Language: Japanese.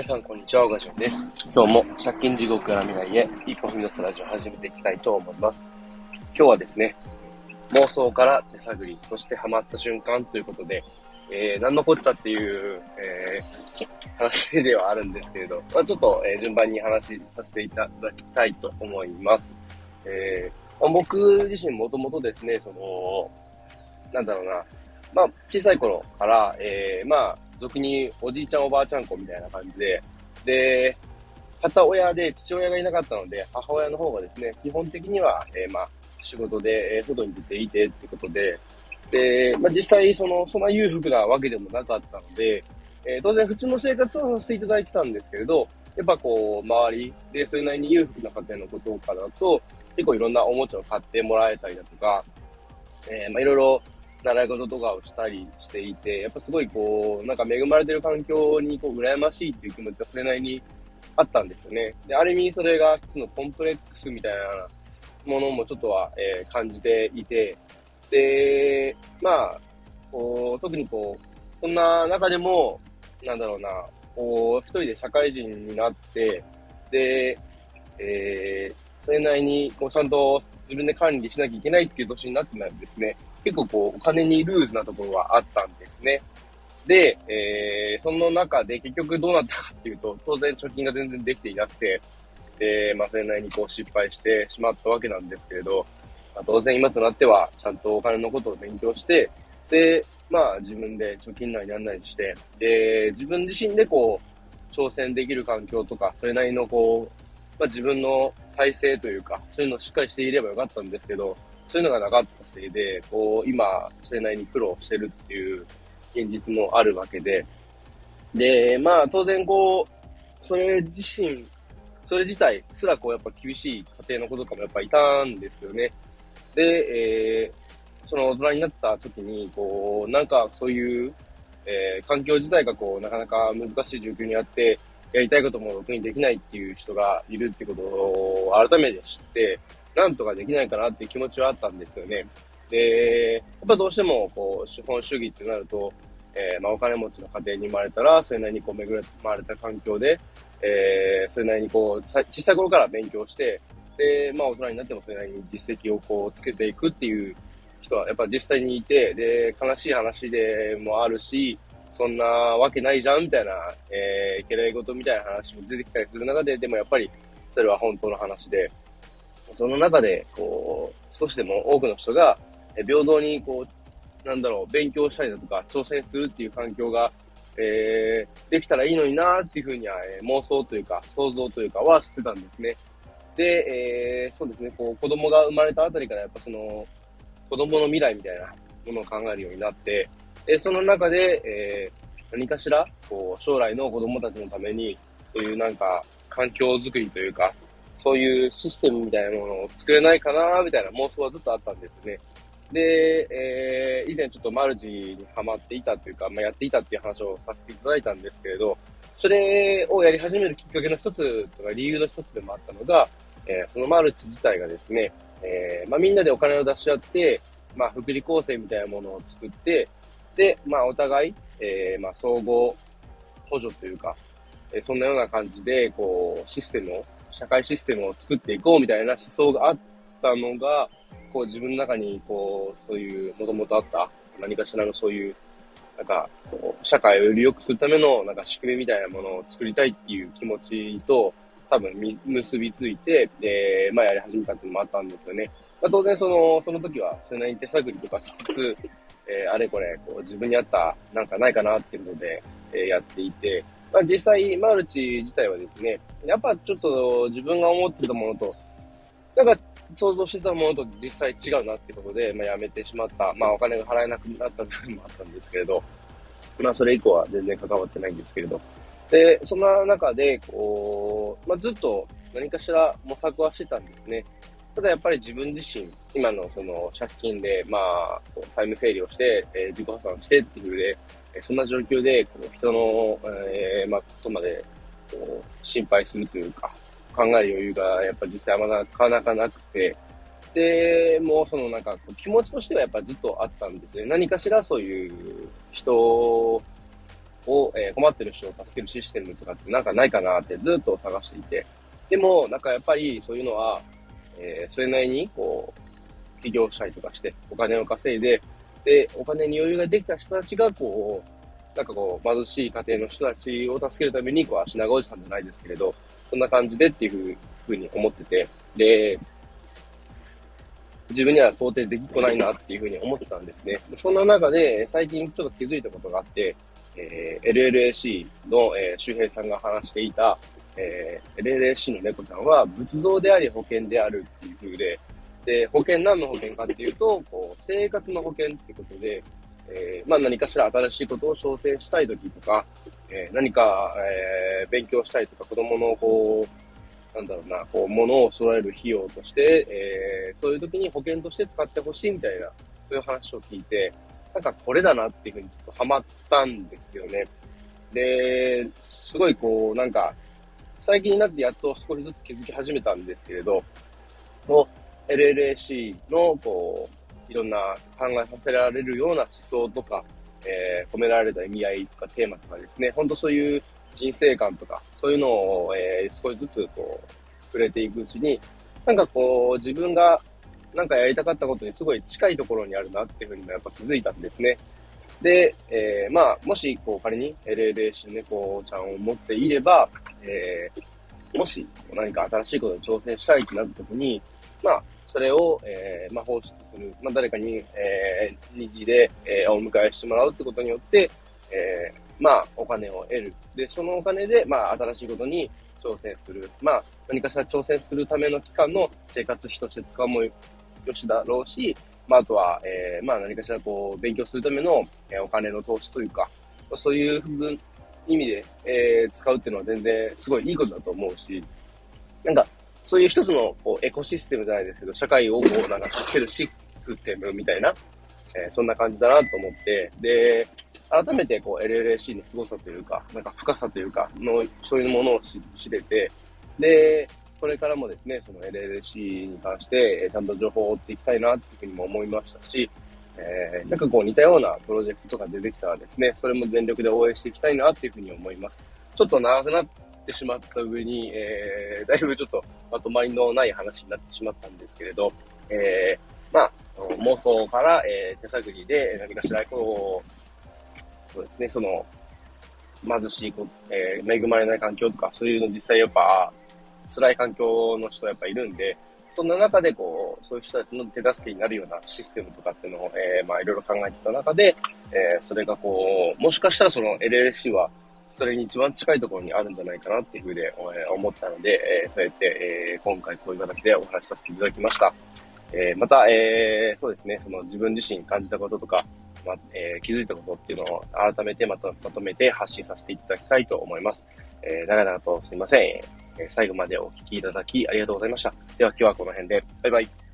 皆さんこんにちは、オガジョンです。今日も借金地獄から未来へ一歩踏み出すラジオを始めていきたいと思います。今日はですね、妄想から手探り、そしてハマった瞬間ということで、何のこっちゃっていう、話ではあるんですけれど、ちょっと、順番に話しさせていただきたいと思います。僕自身もともとですね、小さい頃から、俗におじいちゃんおばあちゃん子みたいな感じで、片親で父親がいなかったので、母親の方がですね、基本的には、仕事で外に出ていてってことで、実際そんな裕福なわけでもなかったので、当然普通の生活はさせていただいてたんですけれど、やっぱこう、周りでそれなりに裕福な家庭のことからだと、結構いろんなおもちゃを買ってもらえたりだとか、いろいろ習い事とかをしたりしていて、やっぱすごいこう、なんか恵まれてる環境にこう、羨ましいっていう気持ちはそれなりにあったんですよね。で、ある意味それが一つのコンプレックスみたいなものもちょっとは、感じていて、で、こう、特にこう、そんな中でも、こう、一人で社会人になって、で、それなりにこうちゃんと自分で管理しなきゃいけないっていう年になってないんですね。結構こうお金にルーズなところはあったんですね。で、その中で結局どうなったかっていうと、当然貯金が全然できていなくて、それなりにこう失敗してしまったわけなんですけれど、当然今となってはちゃんとお金のことを勉強して、で、自分で貯金なりなんなりして、で、自分自身でこう挑戦できる環境とか、それなりのこう、自分の体制というか、そういうのをしっかりしていればよかったんですけど、そういうのがなかったせいで、こう、今、それなりに苦労してるっていう現実もあるわけで。で、当然こう、それ自体すらこう、やっぱ厳しい家庭の子とかもやっぱいたんですよね。で、その大人になった時に、こう、なんかそういう、環境自体がこう、なかなか難しい状況にあって、やりたいこともろくにできないっていう人がいるってことを改めて知って、なんとかできないかなっていう気持ちはあったんですよね。で、やっぱどうしてもこう資本主義ってなると、お金持ちの家庭に生まれたら、それなりにこう恵まれた環境で、それなりにこう小さい頃から勉強して、で、大人になってもそれなりに実績をこうつけていくっていう人はやっぱ実際にいて、で、悲しい話でもあるし、そんなわけないじゃんみたいな、綺麗事みたいな話も出てきたりする中で、でもやっぱりそれは本当の話で、その中でこう少しでも多くの人が平等にこう勉強したりだとか挑戦するっていう環境が、できたらいいのになっていうふうには、妄想というか想像というかはしてたんですね。で、そうですね、こう子供が生まれたあたりからやっぱその子供の未来みたいなものを考えるようになって、その中で、何かしらこう将来の子供たちのためにそういうなんか環境づくりというか、そういうシステムみたいなものを作れないかなみたいな妄想はずっとあったんですね。で、以前ちょっとマルチにハマっていたというか、やっていたっていう話をさせていただいたんですけれど、それをやり始めるきっかけの一つとか理由の一つでもあったのが、そのマルチ自体がですね、みんなでお金を出し合って、福利厚生みたいなものを作って、で、お互い、総合補助というか、そんなような感じで、こう、社会システムを作っていこうみたいな思想があったのが、こう、自分の中に、こう、そういう、もともとあった、何かしらのそういう、社会をより良くするための、仕組みみたいなものを作りたいっていう気持ちと、多分、結びついて、で、やり始めたっていうのもあったんですよね。当然、その時は、それなりに手探りとかしつつ、あれこれこう自分に合ったなんかないかなっていうので、やっていて、実際マルチ自体はですね、やっぱちょっと自分が思ってたものと想像してたものと実際違うなってことで、やめてしまった、お金が払えなくなった部分もあったんですけれど、それ以降は全然関わってないんですけれど、でそんな中でこう、ずっと何かしら模索はしてたんですね。ただやっぱり自分自身、今のその借金で、債務整理をして、自己破産してっていうので、そんな状況で、人の、ことまで、心配するというか、考える余裕が、やっぱ実際はなかなかなくて、で、もう気持ちとしてはやっぱずっとあったんですね。何かしらそういう人を、困ってる人を助けるシステムとかってなんかないかなってずっと探していて、でもなんかやっぱりそういうのは、それなりにこう起業したりとかしてお金を稼いで、でお金に余裕ができた人たちがこうなんかこう貧しい家庭の人たちを助けるためにこう足長おじさんじゃないですけれど、そんな感じでっていうふうに思ってて、で自分には到底できっこないなっていうふうに思ってたんですね。そんな中で最近ちょっと気づいたことがあって、LLC の、周平さんが話していた、LLC の猫ちゃんは仏像であり保険であるっていう風で、で保険何の保険かっていうとこう生活の保険ってことで、まあ何かしら新しいことを挑戦したい時とか、何か、勉強したいとか子供のこうなんだろうな、こう、物を揃える費用として、そういう時に保険として使ってほしいみたいな、そういう話を聞いて、なんかこれだなっていうふうにちょっとハマったんですよね。で、すごいこう、なんか、最近になってやっと少しずつ気づき始めたんですけれど、もう LLC の、こう、いろんな考えさせられるような思想とか、込められた意味合いとかテーマとかですね、ほんとそういう、人生観とか、そういうのを、少しずつこう触れていくうちに、なんかこう自分がなんかやりたかったことにすごい近いところにあるなっていうふうにやっぱ気づいたんですね。で、まあもしこう仮に LLC 猫ちゃんを持っていれば、もし何か新しいことに挑戦したいってなった時に、まあそれを、まあ放出する、まあ誰かに、二次で、お迎えしてもらうってことによって、まあ、お金を得る。で、そのお金で、まあ、新しいことに挑戦する。まあ、何かしら挑戦するための期間の生活費として使うもよしだろうし、まあ、あとは、まあ、何かしらこう、勉強するための、お金の投資というか、そういう意味で、使うっていうのは全然、すごいいいことだと思うし、なんか、そういう一つの、こう、エコシステムじゃないですけど、社会をこう、なんか助けるシステムみたいな、そんな感じだなと思って、で、改めてこう LLC の凄さというか、なんか深さというかの、そういうものを知れて、で、これからもですね、その LLC に関してちゃんと情報を追っていきたいなっていうふうにも思いましたし、なんかこう似たようなプロジェクトが出てきたらですね、それも全力で応援していきたいなっていうふうに思います。ちょっと長くなってしまった上に、だいぶちょっとまとまりのない話になってしまったんですけれど、まあ、妄想から、手探りで何かしらこう、そうですね、その貧しい、恵まれない環境とか、そういうの実際やっぱ辛い環境の人やっぱいるんで、そんな中でこうそういう人たちの手助けになるようなシステムとかっていうのを、まあいろいろ考えてた中で、それがこうもしかしたらその LLC はそれに一番近いところにあるんじゃないかなっていうふうで思ったので、そうやって、今回こういう形でお話しさせていただきました。また、そうですね、その自分自身感じたこととか。気づいたことっていうのを改めてまとめて発信させていただきたいと思います。長々とすいません。最後までお聞きいただきありがとうございました。では今日はこの辺で。バイバイ。